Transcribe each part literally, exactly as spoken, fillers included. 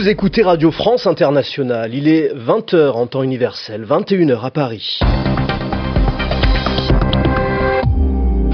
Vous écoutez Radio France Internationale, il est vingt heures en temps universel, vingt et une heures à Paris.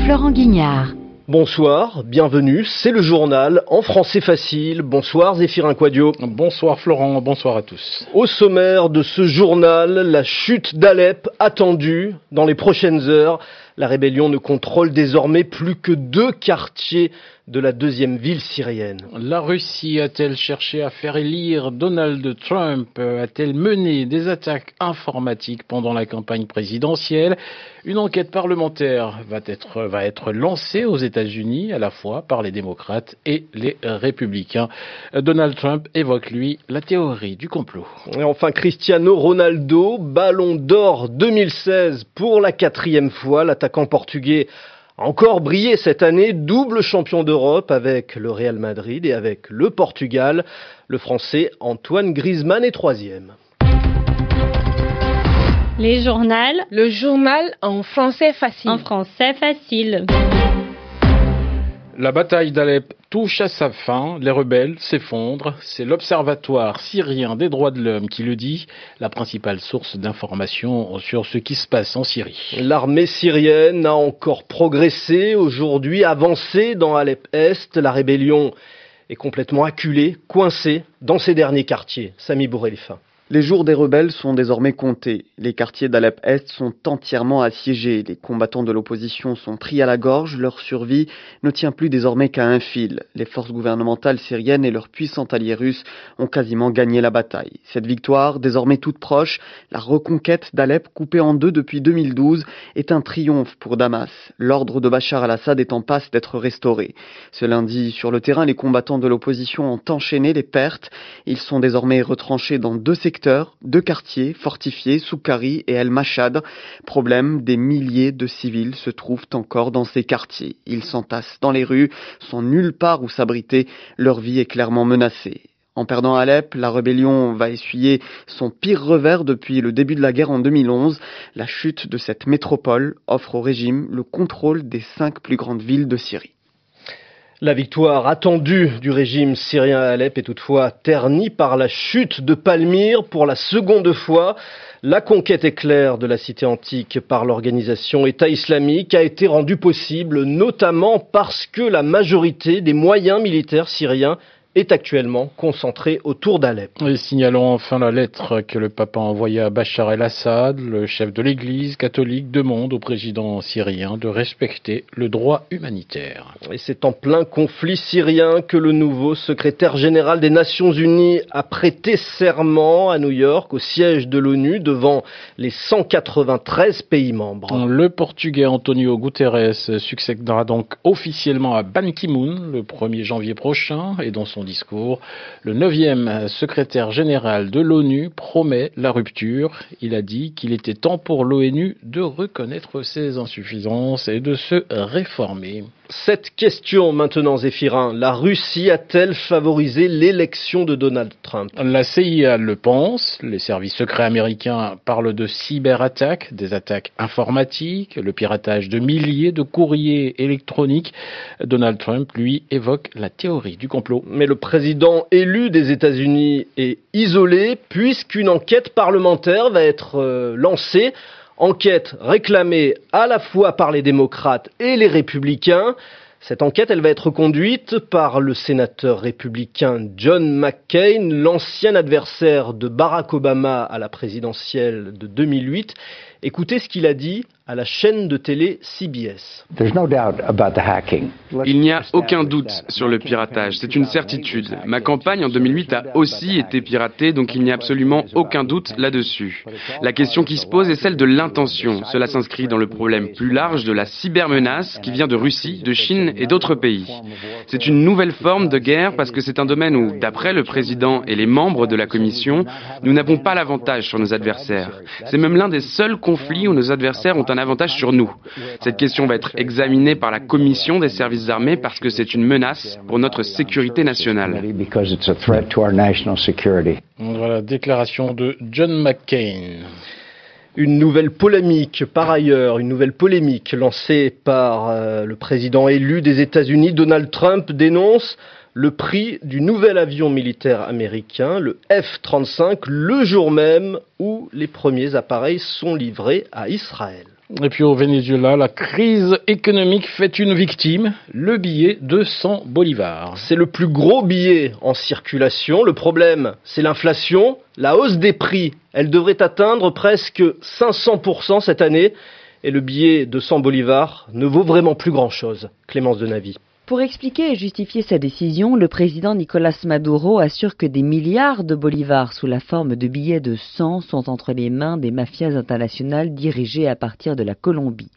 Florent Guignard. Bonsoir, bienvenue, c'est le journal en français facile. Bonsoir Zéphirin Quadio. Bonsoir Florent, bonsoir à tous. Au sommaire de ce journal, la chute d'Alep attendue dans les prochaines heures. La rébellion ne contrôle désormais plus que deux quartiers de la deuxième ville syrienne. La Russie a-t-elle cherché à faire élire Donald Trump? A-t-elle mené des attaques informatiques pendant la campagne présidentielle? Une enquête parlementaire va être, va être lancée aux États-Unis à la fois par les démocrates et les républicains. Donald Trump évoque, lui, la théorie du complot. Et enfin, Cristiano Ronaldo, ballon d'or deux mille seize pour la quatrième fois. L'attaquant portugais a encore brillé cette année, double champion d'Europe avec le Real Madrid et avec le Portugal. Le Français Antoine Griezmann est troisième. Les journaux, le journal en français facile. En français facile. La bataille d'Alep touche à sa fin, les rebelles s'effondrent, c'est l'Observatoire syrien des droits de l'homme qui le dit, la principale source d'information sur ce qui se passe en Syrie. L'armée syrienne a encore progressé, aujourd'hui avancée dans Alep-Est, la rébellion est complètement acculée, coincée dans ces derniers quartiers. Sami Bourélif. Les jours des rebelles sont désormais comptés. Les quartiers d'Alep-Est sont entièrement assiégés. Les combattants de l'opposition sont pris à la gorge. Leur survie ne tient plus désormais qu'à un fil. Les forces gouvernementales syriennes et leurs puissants alliés russes ont quasiment gagné la bataille. Cette victoire, désormais toute proche, la reconquête d'Alep coupée en deux depuis deux mille douze, est un triomphe pour Damas. L'ordre de Bachar el-Assad est en passe d'être restauré. Ce lundi, sur le terrain, les combattants de l'opposition ont enchaîné les pertes. Ils sont désormais retranchés dans deux secteurs. Deux quartiers fortifiés, Soukari et El Machad. Problème, des milliers de civils se trouvent encore dans ces quartiers. Ils s'entassent dans les rues, sont nulle part où s'abriter. Leur vie est clairement menacée. En perdant Alep, la rébellion va essuyer son pire revers depuis le début de la guerre en deux mille onze. La chute de cette métropole offre au régime le contrôle des cinq plus grandes villes de Syrie. La victoire attendue du régime syrien à Alep est toutefois ternie par la chute de Palmyre pour la seconde fois. La conquête éclair de la cité antique par l'organisation État islamique a été rendue possible notamment parce que la majorité des moyens militaires syriens est actuellement concentré autour d'Alep. Et signalons enfin la lettre que le pape a envoyée à Bachar el-Assad, le chef de l'église catholique, demande au président syrien de respecter le droit humanitaire. Et c'est en plein conflit syrien que le nouveau secrétaire général des Nations Unies a prêté serment à New York, au siège de l'ONU, devant les cent quatre-vingt-treize pays membres. Le Portugais Antonio Guterres succédera donc officiellement à Ban Ki-moon le premier janvier prochain, et dans son discours, le neuvième secrétaire général de l'ONU promet la rupture. Il a dit qu'il était temps pour l'ONU de reconnaître ses insuffisances et de se réformer. Cette question maintenant, Zéphirin, la Russie a-t-elle favorisé l'élection de Donald Trump? La C I A le pense, les services secrets américains parlent de cyberattaques, des attaques informatiques, le piratage de milliers de courriers électroniques. Donald Trump, lui, évoque la théorie du complot. Mais le président élu des États-Unis est isolé puisqu'une enquête parlementaire va être euh, lancée. Enquête réclamée à la fois par les démocrates et les républicains. Cette enquête, elle va être conduite par le sénateur républicain John McCain, l'ancien adversaire de Barack Obama à la présidentielle de deux mille huit. Écoutez ce qu'il a dit à la chaîne de télé C B S. Il n'y a aucun doute sur le piratage, c'est une certitude. Ma campagne en deux mille huit a aussi été piratée, donc il n'y a absolument aucun doute là-dessus. La question qui se pose est celle de l'intention. Cela s'inscrit dans le problème plus large de la cybermenace qui vient de Russie, de Chine et d'autres pays. C'est une nouvelle forme de guerre parce que c'est un domaine où, d'après le président et les membres de la commission, nous n'avons pas l'avantage sur nos adversaires. C'est même l'un des seuls conflits où nos adversaires ont un avantage sur nous. Cette question va être examinée par la commission des services armés parce que c'est une menace pour notre sécurité nationale. Voilà, déclaration de John McCain. Une nouvelle polémique, par ailleurs, une nouvelle polémique lancée par euh, le président élu des États-Unis, Donald Trump, dénonce le prix du nouvel avion militaire américain, le F trente-cinq, le jour même où les premiers appareils sont livrés à Israël. Et puis au Venezuela, la crise économique fait une victime, le billet de cent bolivars. C'est le plus gros billet en circulation. Le problème, c'est l'inflation, la hausse des prix. Elle devrait atteindre presque cinq cents pour cent cette année. Et le billet de cent bolivars ne vaut vraiment plus grand-chose. Clémence Denavy. Pour expliquer et justifier sa décision, le président Nicolas Maduro assure que des milliards de bolivars sous la forme de billets de cent sont entre les mains des mafias internationales dirigées à partir de la Colombie.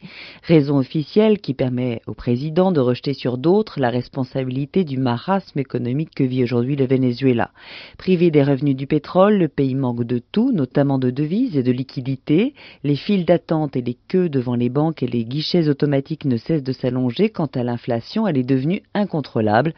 Raison officielle qui permet au président de rejeter sur d'autres la responsabilité du marasme économique que vit aujourd'hui le Venezuela. Privé des revenus du pétrole, le pays manque de tout, notamment de devises et de liquidités. Les files d'attente et les queues devant les banques et les guichets automatiques ne cessent de s'allonger. Quant à l'inflation, elle est devenue devenu incontrôlable.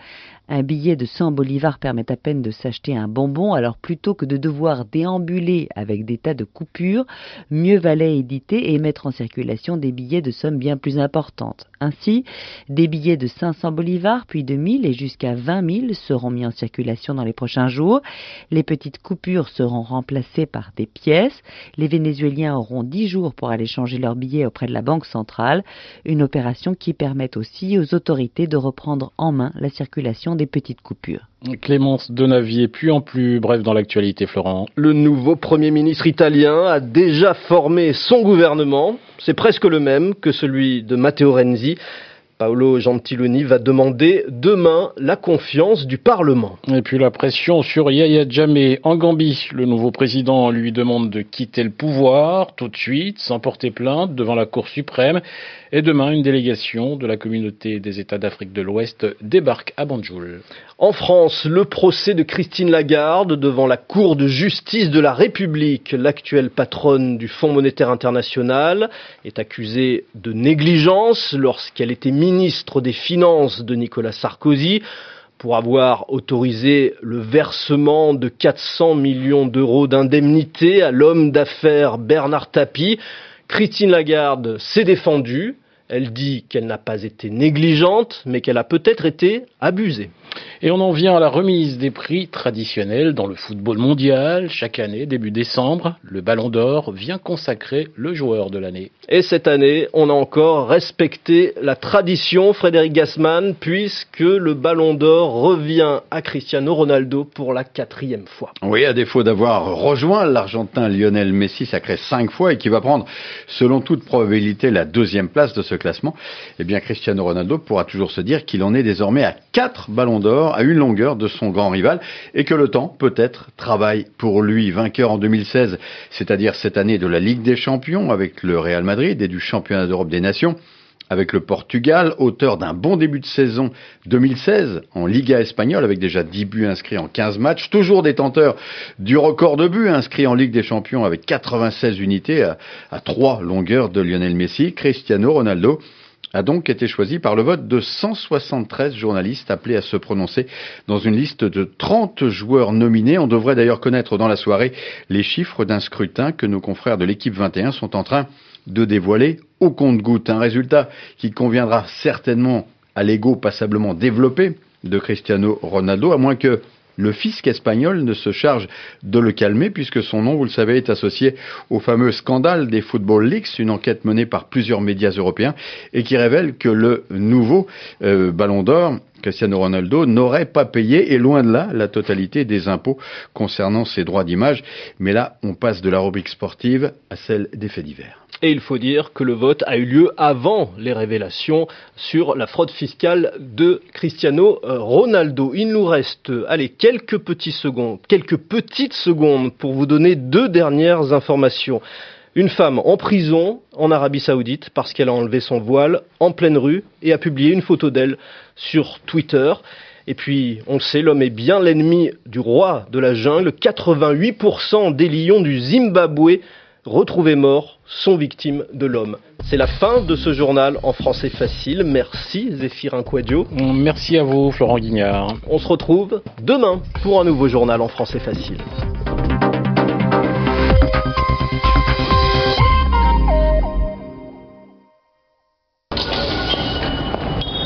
Un billet de cent bolivars permet à peine de s'acheter un bonbon, alors plutôt que de devoir déambuler avec des tas de coupures, mieux valait éditer et mettre en circulation des billets de sommes bien plus importantes. Ainsi, des billets de cinq cents bolivars, puis de mille et jusqu'à vingt mille seront mis en circulation dans les prochains jours. Les petites coupures seront remplacées par des pièces. Les Vénézuéliens auront dix jours pour aller changer leurs billets auprès de la Banque centrale, une opération qui permet aussi aux autorités de reprendre en main la circulation des petites coupures. Clémence Denavier, puis en plus bref dans l'actualité, Florent. Le nouveau Premier ministre italien a déjà formé son gouvernement. C'est presque le même que celui de Matteo Renzi. Paolo Gentiloni va demander demain la confiance du Parlement. Et puis la pression sur Yahya Jammeh en Gambie. Le nouveau président lui demande de quitter le pouvoir tout de suite, sans porter plainte devant la Cour suprême. Et demain, une délégation de la communauté des États d'Afrique de l'Ouest débarque à Banjul. En France, le procès de Christine Lagarde devant la Cour de justice de la République. L'actuelle patronne du Fonds monétaire international est accusée de négligence lorsqu'elle était ministre ministre des Finances de Nicolas Sarkozy pour avoir autorisé le versement de quatre cents millions d'euros d'indemnité à l'homme d'affaires Bernard Tapie. Christine Lagarde s'est défendue. Elle dit qu'elle n'a pas été négligente, mais qu'elle a peut-être été abusée. Et on en vient à la remise des prix traditionnels dans le football mondial. Chaque année, début décembre, le Ballon d'Or vient consacrer le joueur de l'année. Et cette année, on a encore respecté la tradition, Frédéric Gassman, puisque le Ballon d'Or revient à Cristiano Ronaldo pour la quatrième fois. Oui, à défaut d'avoir rejoint l'Argentin Lionel Messi, sacré cinq fois, et qui va prendre, selon toute probabilité, la deuxième place de ce classement, eh bien Cristiano Ronaldo pourra toujours se dire qu'il en est désormais à quatre Ballons d'Or, à une longueur de son grand rival, et que le temps peut-être travaille pour lui. Vainqueur en deux mille seize, c'est-à-dire cette année de la Ligue des Champions avec le Real Madrid et du Championnat d'Europe des Nations avec le Portugal, auteur d'un bon début de saison deux mille seize en Liga espagnole avec déjà dix buts inscrits en quinze matchs, toujours détenteur du record de buts inscrits en Ligue des Champions avec quatre-vingt-seize unités à, à trois longueurs de Lionel Messi. Cristiano Ronaldo a donc été choisi par le vote de cent soixante-treize journalistes appelés à se prononcer dans une liste de trente joueurs nominés. On devrait d'ailleurs connaître dans la soirée les chiffres d'un scrutin que nos confrères de l'équipe vingt et un sont en train de dévoiler au compte-gouttes. Un résultat qui conviendra certainement à l'ego passablement développé de Cristiano Ronaldo, à moins que le fisc espagnol ne se charge de le calmer, puisque son nom, vous le savez, est associé au fameux scandale des Football Leaks, une enquête menée par plusieurs médias européens et qui révèle que le nouveau euh, Ballon d'Or, Cristiano Ronaldo, n'aurait pas payé, et loin de là, la totalité des impôts concernant ses droits d'image. Mais là, on passe de la rubrique sportive à celle des faits divers. Et il faut dire que le vote a eu lieu avant les révélations sur la fraude fiscale de Cristiano Ronaldo. Il nous reste, allez, quelques petits secondes, quelques petites secondes pour vous donner deux dernières informations. Une femme en prison en Arabie Saoudite parce qu'elle a enlevé son voile en pleine rue et a publié une photo d'elle sur Twitter. Et puis, on le sait, l'homme est bien l'ennemi du roi de la jungle. quatre-vingt-huit pour cent des lions du Zimbabwe retrouvés morts sont victimes de l'homme. C'est la fin de ce journal en français facile. Merci Zéphirin Quadio. Merci à vous Florent Guignard. On se retrouve demain pour un nouveau journal en français facile.